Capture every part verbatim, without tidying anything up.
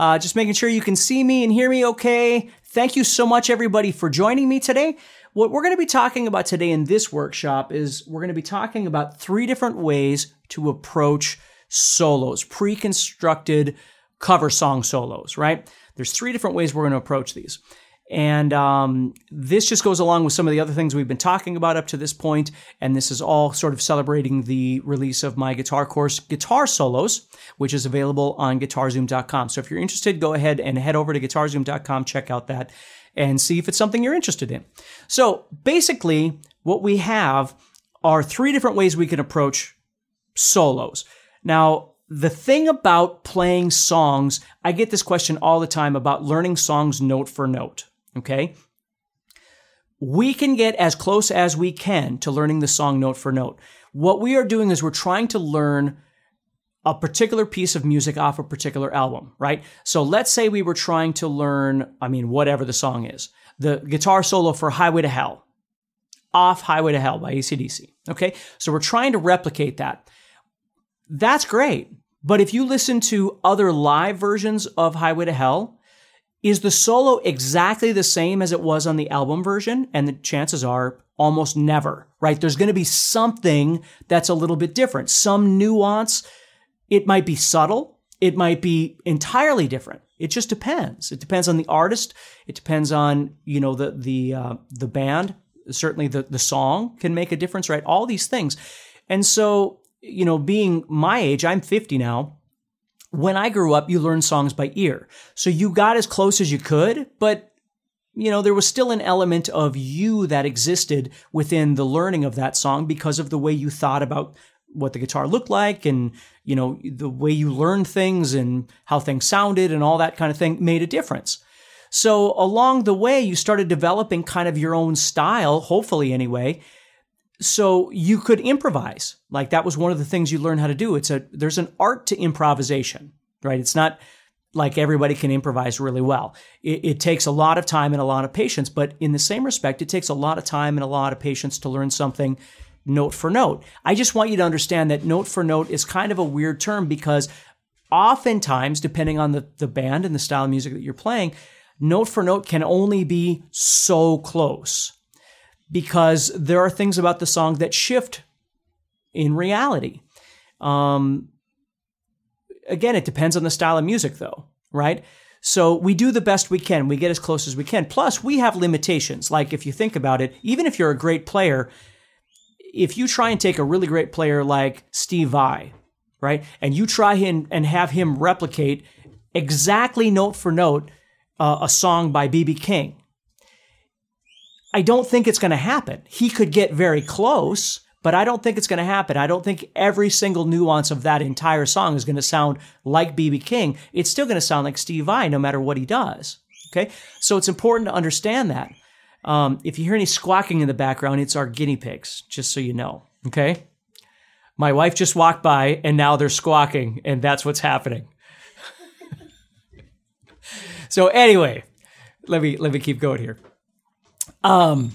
Uh, just making sure you can see me and hear me okay. Thank you so much, everybody, for joining me today. What we're going to be talking about today in this workshop is we're going to be talking about three different ways to approach solos, pre-constructed cover song solos, right? There's three different ways we're going to approach these. And um, this just goes along with some of the other things we've been talking about up to this point. And this is all sort of celebrating the release of my guitar course, Guitar Solos, which is available on guitar zoom dot com. So if you're interested, go ahead and head over to guitar zoom dot com, check out that, and see if it's something you're interested in. So basically, what we have are three different ways we can approach solos. Now, the thing about playing songs, I get this question all the time about learning songs note for note, okay? We can get as close as we can to learning the song note for note. What we are doing is we're trying to learn a particular piece of music off a particular album, right? So let's say we were trying to learn, I mean, whatever the song is, the guitar solo for Highway to Hell, off Highway to Hell by A C D C, okay? So we're trying to replicate that. That's great. But if you listen to other live versions of Highway to Hell, is the solo exactly the same as it was on the album version? And the chances are almost never, right? There's going to be something that's a little bit different, some nuance. It might be subtle. It might be entirely different. It just depends. It depends on the artist. It depends on, you know, the the uh, the band. Certainly the, the song can make a difference, right? All these things. And so, you know, being my age, I'm fifty now. When I grew up, you learned songs by ear. So you got as close as you could, but, you know, there was still an element of you that existed within the learning of that song because of the way you thought about what the guitar looked like and, you know, the way you learned things and how things sounded and all that kind of thing made a difference. So along the way, you started developing kind of your own style, hopefully anyway. So you could improvise. Like that was one of the things you learn how to do. It's a, there's an art to improvisation, right? It's not like everybody can improvise really well. It, it takes a lot of time and a lot of patience, but in the same respect, it takes a lot of time and a lot of patience to learn something note for note. I just want you to understand that note for note is kind of a weird term because oftentimes, depending on the, the band and the style of music that you're playing, note for note can only be so close because there are things about the song that shift in reality. Um, again, it depends on the style of music though, right? So we do the best we can. We get as close as we can. Plus, we have limitations. Like if you think about it, even if you're a great player, if you try and take a really great player like Steve Vai, right, and you try and, and have him replicate exactly note for note uh, a song by B B. King, I don't think it's going to happen. He could get very close, but I don't think it's going to happen. I don't think every single nuance of that entire song is going to sound like B B. King. It's still going to sound like Steve Vai no matter what he does, okay? So it's important to understand that. Um, if you hear any squawking in the background, it's our guinea pigs, just so you know, okay? My wife just walked by, and now they're squawking, and that's what's happening. So anyway, let me let me keep going here. Um,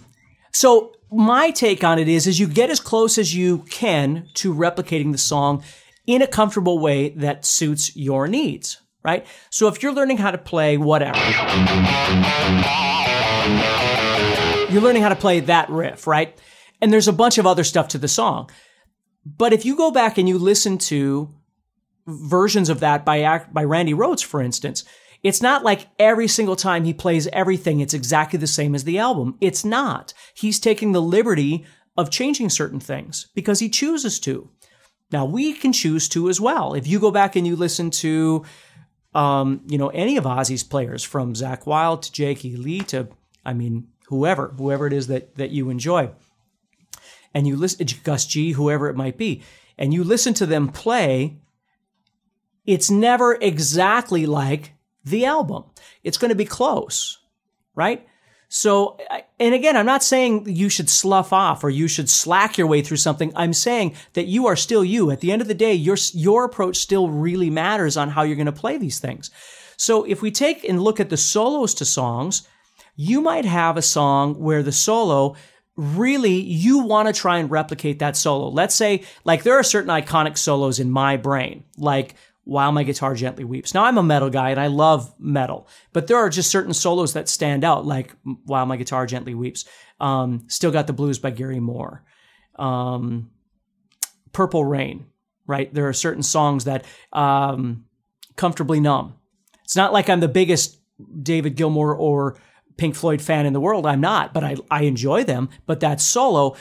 so my take on it is, is you get as close as you can to replicating the song in a comfortable way that suits your needs, right? So if you're learning how to play whatever... You're learning how to play that riff, right? And there's a bunch of other stuff to the song. But if you go back and you listen to versions of that by, by Randy Rhoads, for instance, it's not like every single time he plays everything, it's exactly the same as the album. It's not. He's taking the liberty of changing certain things because he chooses to. Now, we can choose to as well. If you go back and you listen to, um, you know, any of Ozzy's players, from Zach Wilde to Jake E. Lee to, I mean... Whoever, whoever it is that, that you enjoy, and you listen, Gus G., whoever it might be, and you listen to them play, it's never exactly like the album. It's going to be close, right? So, and again, I'm not saying you should slough off or you should slack your way through something. I'm saying that you are still you. At the end of the day, your, your approach still really matters on how you're going to play these things. So if we take and look at the solos to songs, you might have a song where the solo, really, you want to try and replicate that solo. Let's say, like, there are certain iconic solos in my brain, like While My Guitar Gently Weeps. Now, I'm a metal guy and I love metal, but there are just certain solos that stand out, like While My Guitar Gently Weeps, um, Still Got the Blues by Gary Moore, um, Purple Rain, right? There are certain songs that, um, Comfortably Numb. It's not like I'm the biggest David Gilmour or Pink Floyd fan in the world. I'm not, but I, I enjoy them. But that solo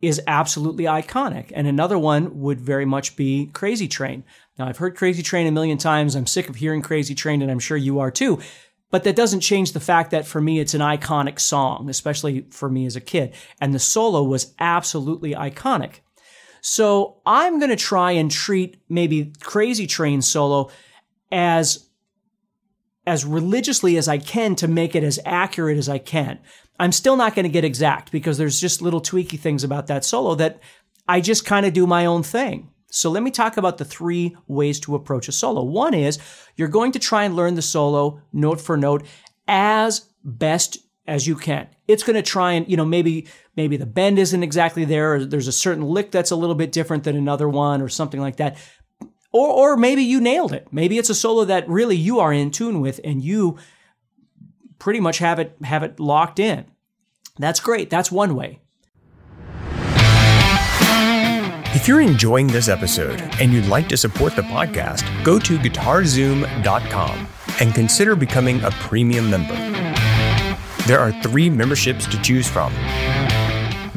is absolutely iconic. And another one would very much be Crazy Train. Now, I've heard Crazy Train a million times. I'm sick of hearing Crazy Train, and I'm sure you are too. But that doesn't change the fact that for me, it's an iconic song, especially for me as a kid. And the solo was absolutely iconic. So I'm going to try and treat maybe Crazy Train solo as as religiously as I can to make it as accurate as I can. I'm still not going to get exact because there's just little tweaky things about that solo that I just kind of do my own thing. So let me talk about the three ways to approach a solo. One is you're going to try and learn the solo note for note as best as you can. It's going to try and, you know, maybe maybe the bend isn't exactly there, or there's a certain lick that's a little bit different than another one or something like that. Or, or maybe you nailed it. Maybe it's a solo that really you are in tune with, and you pretty much have it have it locked in. That's great. That's one way. If you're enjoying this episode and you'd like to support the podcast, go to guitar zoom dot com and consider becoming a premium member. There are three memberships to choose from.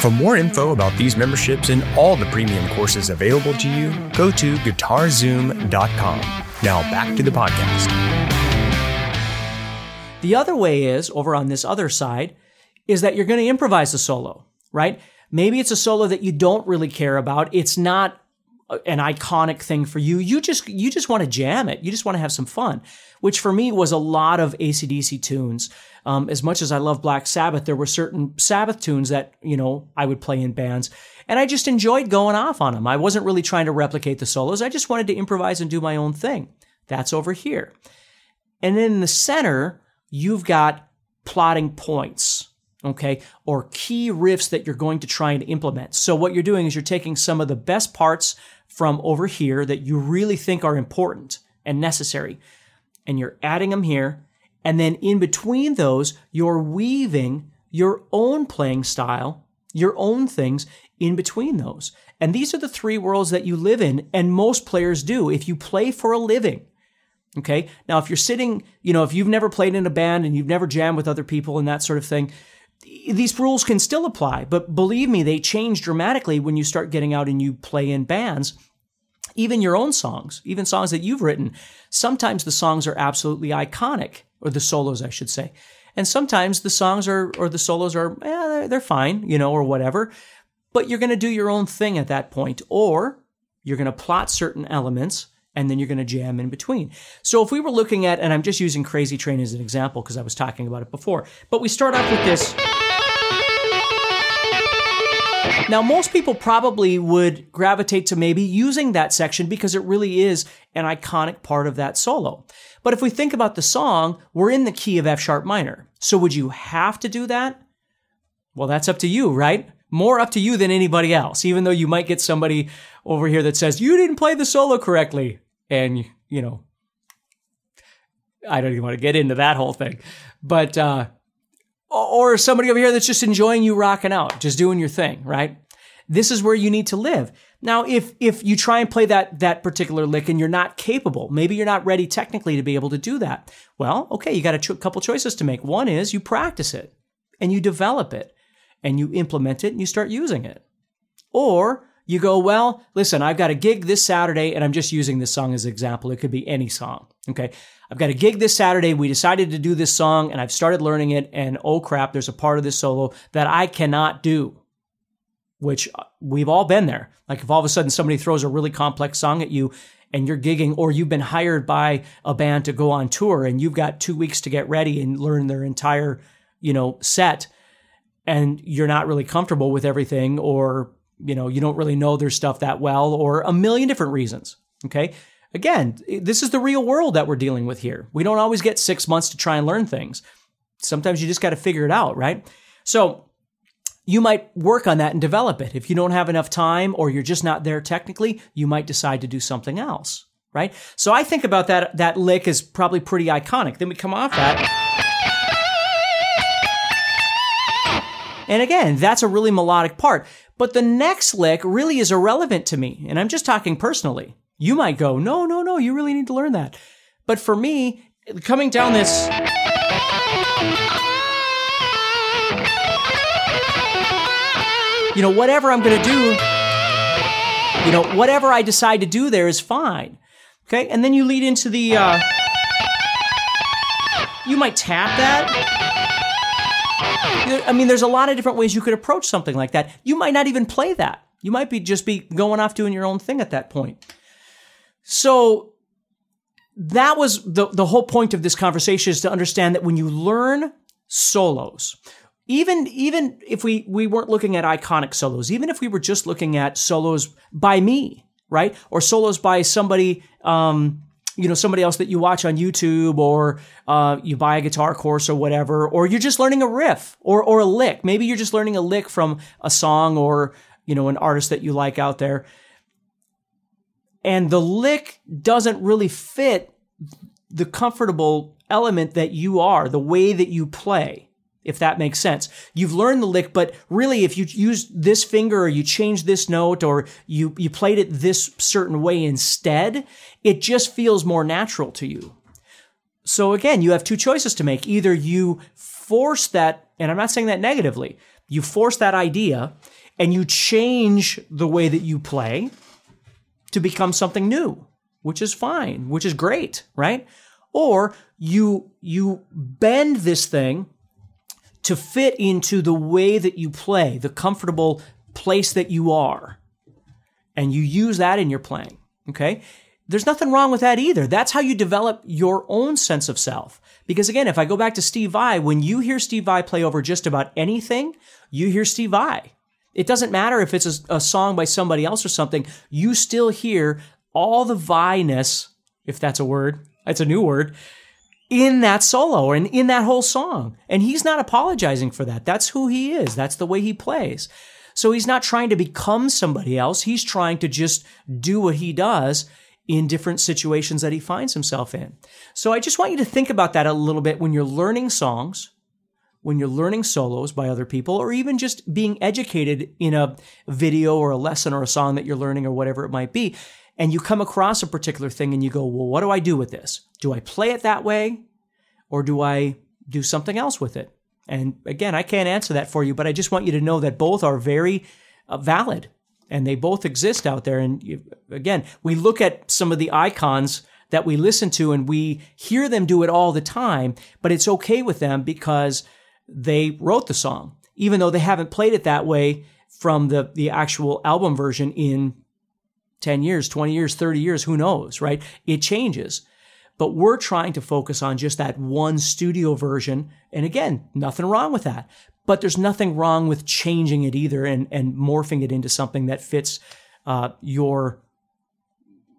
For more info about these memberships and all the premium courses available to you, go to guitar zoom dot com. Now back to the podcast. The other way is, over on this other side, is that you're going to improvise a solo, right? Maybe it's a solo that you don't really care about. It's not an iconic thing for you. You just you just want to jam it. You just want to have some fun, which for me was a lot of A C D C tunes. Um, as much as I love Black Sabbath, there were certain Sabbath tunes that, you know, I would play in bands, and I just enjoyed going off on them. I wasn't really trying to replicate the solos. I just wanted to improvise and do my own thing. That's over here. And then in the center, you've got plotting points, okay, or key riffs that you're going to try and implement. So what you're doing is you're taking some of the best parts from over here that you really think are important and necessary, and you're adding them here. And then in between those, you're weaving your own playing style, your own things in between those. And these are the three worlds that you live in, and most players do if you play for a living. Okay, now if you're sitting, you know, if you've never played in a band and you've never jammed with other people and that sort of thing, these rules can still apply, but believe me, they change dramatically when you start getting out and you play in bands, even your own songs, even songs that you've written. Sometimes the songs are absolutely iconic, or the solos, I should say. And sometimes the songs are, or the solos are, eh, they're fine, you know, or whatever, but you're going to do your own thing at that point, or you're going to plot certain elements, and then you're going to jam in between. So if we were looking at, and I'm just using Crazy Train as an example because I was talking about it before, but we start off with this. Now, most people probably would gravitate to maybe using that section because it really is an iconic part of that solo. But if we think about the song, we're in the key of F sharp minor. So would you have to do that? Well, that's up to you, right? More up to you than anybody else, even though you might get somebody over here that says, you didn't play the solo correctly. And, you know, I don't even want to get into that whole thing. But, uh, or somebody over here that's just enjoying you rocking out, just doing your thing, right? This is where you need to live. Now, if if you try and play that that particular lick and you're not capable, maybe you're not ready technically to be able to do that. Well, okay, you got a ch- couple choices to make. One is you practice it and you develop it. and you implement it and you start using it. Or you go, well, listen, I've got a gig this Saturday, and I'm just using this song as an example. It could be any song, okay? I've got a gig this Saturday. We decided to do this song, and I've started learning it, and oh crap, there's a part of this solo that I cannot do, which we've all been there. Like if all of a sudden somebody throws a really complex song at you, and you're gigging, or you've been hired by a band to go on tour, and you've got two weeks to get ready and learn their entire, you know, set, and you're not really comfortable with everything, or, you know, you don't really know their stuff that well, or a million different reasons, okay? Again, this is the real world that we're dealing with here. We don't always get six months to try and learn things. Sometimes you just got to figure it out, right? So you might work on that and develop it. If you don't have enough time or you're just not there technically, you might decide to do something else, right? So I think about that that lick is probably pretty iconic. Then we come off that. And again, that's a really melodic part. But the next lick really is irrelevant to me. And I'm just talking personally. You might go, no, no, no, you really need to learn that. But for me, coming down this... You know, whatever I'm going to do, you know, whatever I decide to do there is fine. Okay? And then you lead into the, uh, you might tap that. I mean, there's a lot of different ways you could approach something like that. You might not even play that. You might be just be going off doing your own thing at that point. So that was the, the whole point of this conversation, is to understand that when you learn solos, Even even if we, we weren't looking at iconic solos, even if we were just looking at solos by me, right? Or solos by somebody, um, you know, somebody else that you watch on YouTube, or uh, you buy a guitar course or whatever, or you're just learning a riff or or a lick. Maybe you're just learning a lick from a song or, you know, an artist that you like out there. And the lick doesn't really fit the comfortable element that you are, the way that you play. If that makes sense. You've learned the lick, but really if you use this finger or you change this note or you, you played it this certain way instead, it just feels more natural to you. So again, you have two choices to make. Either you force that, and I'm not saying that negatively, you force that idea and you change the way that you play to become something new, which is fine, which is great, right? Or you, you bend this thing to fit into the way that you play, the comfortable place that you are. And you use that in your playing, okay? There's nothing wrong with that either. That's how you develop your own sense of self. Because again, if I go back to Steve Vai, when you hear Steve Vai play over just about anything, you hear Steve Vai. It doesn't matter if it's a, a song by somebody else or something, you still hear all the Vai-ness, if that's a word, it's a new word, in that solo and in that whole song. And he's not apologizing for that. That's who he is. That's the way he plays. So he's not trying to become somebody else. He's trying to just do what he does in different situations that he finds himself in. So I just want you to think about that a little bit when you're learning songs, when you're learning solos by other people, or even just being educated in a video or a lesson or a song that you're learning or whatever it might be. And you come across a particular thing and you go, well, what do I do with this? Do I play it that way? Or do I do something else with it? And again, I can't answer that for you, but I just want you to know that both are very uh, valid and they both exist out there. And you, again, we look at some of the icons that we listen to and we hear them do it all the time, but it's okay with them because they wrote the song, even though they haven't played it that way from the, the actual album version in ten years, twenty years, thirty years, who knows, right? It changes. But we're trying to focus on just that one studio version. And again, nothing wrong with that. But there's nothing wrong with changing it either and, and morphing it into something that fits uh, your,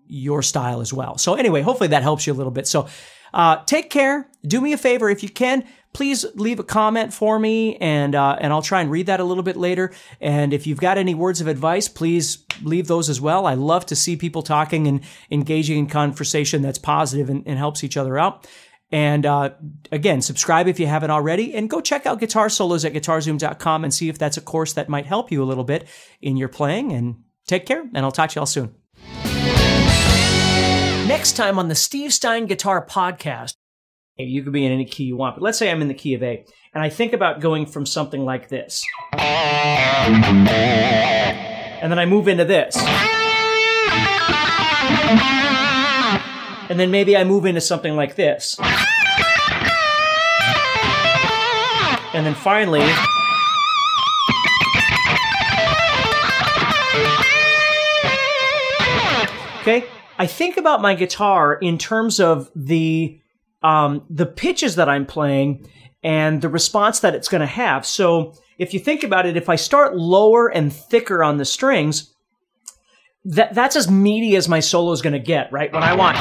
your style as well. So anyway, hopefully that helps you a little bit. So uh, take care. Do me a favor. If you can, please leave a comment for me, and uh, and I'll try and read that a little bit later. And if you've got any words of advice, please leave those as well. I love to see people talking and engaging in conversation that's positive and, and helps each other out. And uh, again, subscribe if you haven't already, and go check out guitar solos at guitar zoom dot com and see if that's a course that might help you a little bit in your playing. And take care, and I'll talk to you all soon. Next time on the Steve Stine Guitar Podcast. You could be in any key you want, but let's say I'm in the key of A, and I think about going from something like this. And then I move into this. And then maybe I move into something like this. And then finally, okay, I think about my guitar in terms of the um, the pitches that I'm playing and the response that it's going to have. So if you think about it, if I start lower and thicker on the strings, that that's as meaty as my solo is going to get, right? When I want,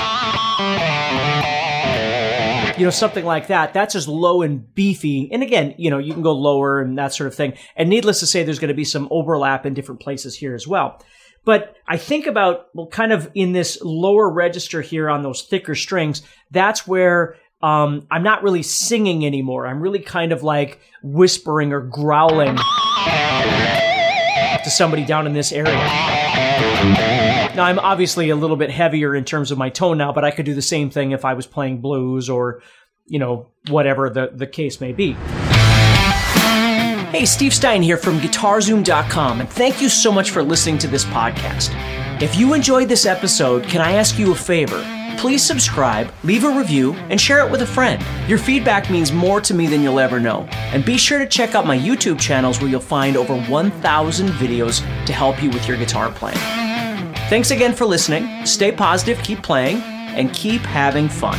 you know, something like that, that's as low and beefy. And again, you know, you can go lower and that sort of thing. And needless to say, there's going to be some overlap in different places here as well. But I think about, well, kind of in this lower register here on those thicker strings, that's where um, I'm not really singing anymore. I'm really kind of like whispering or growling to somebody down in this area. Now, I'm obviously a little bit heavier in terms of my tone now, but I could do the same thing if I was playing blues or, you know, whatever the, the case may be. Hey, Steve Stine here from guitar zoom dot com, and thank you so much for listening to this podcast. If you enjoyed this episode, can I ask you a favor? Please subscribe, leave a review, and share it with a friend. Your feedback means more to me than you'll ever know. And be sure to check out my YouTube channels where you'll find over one thousand videos to help you with your guitar playing. Thanks again for listening. Stay positive, keep playing, and keep having fun.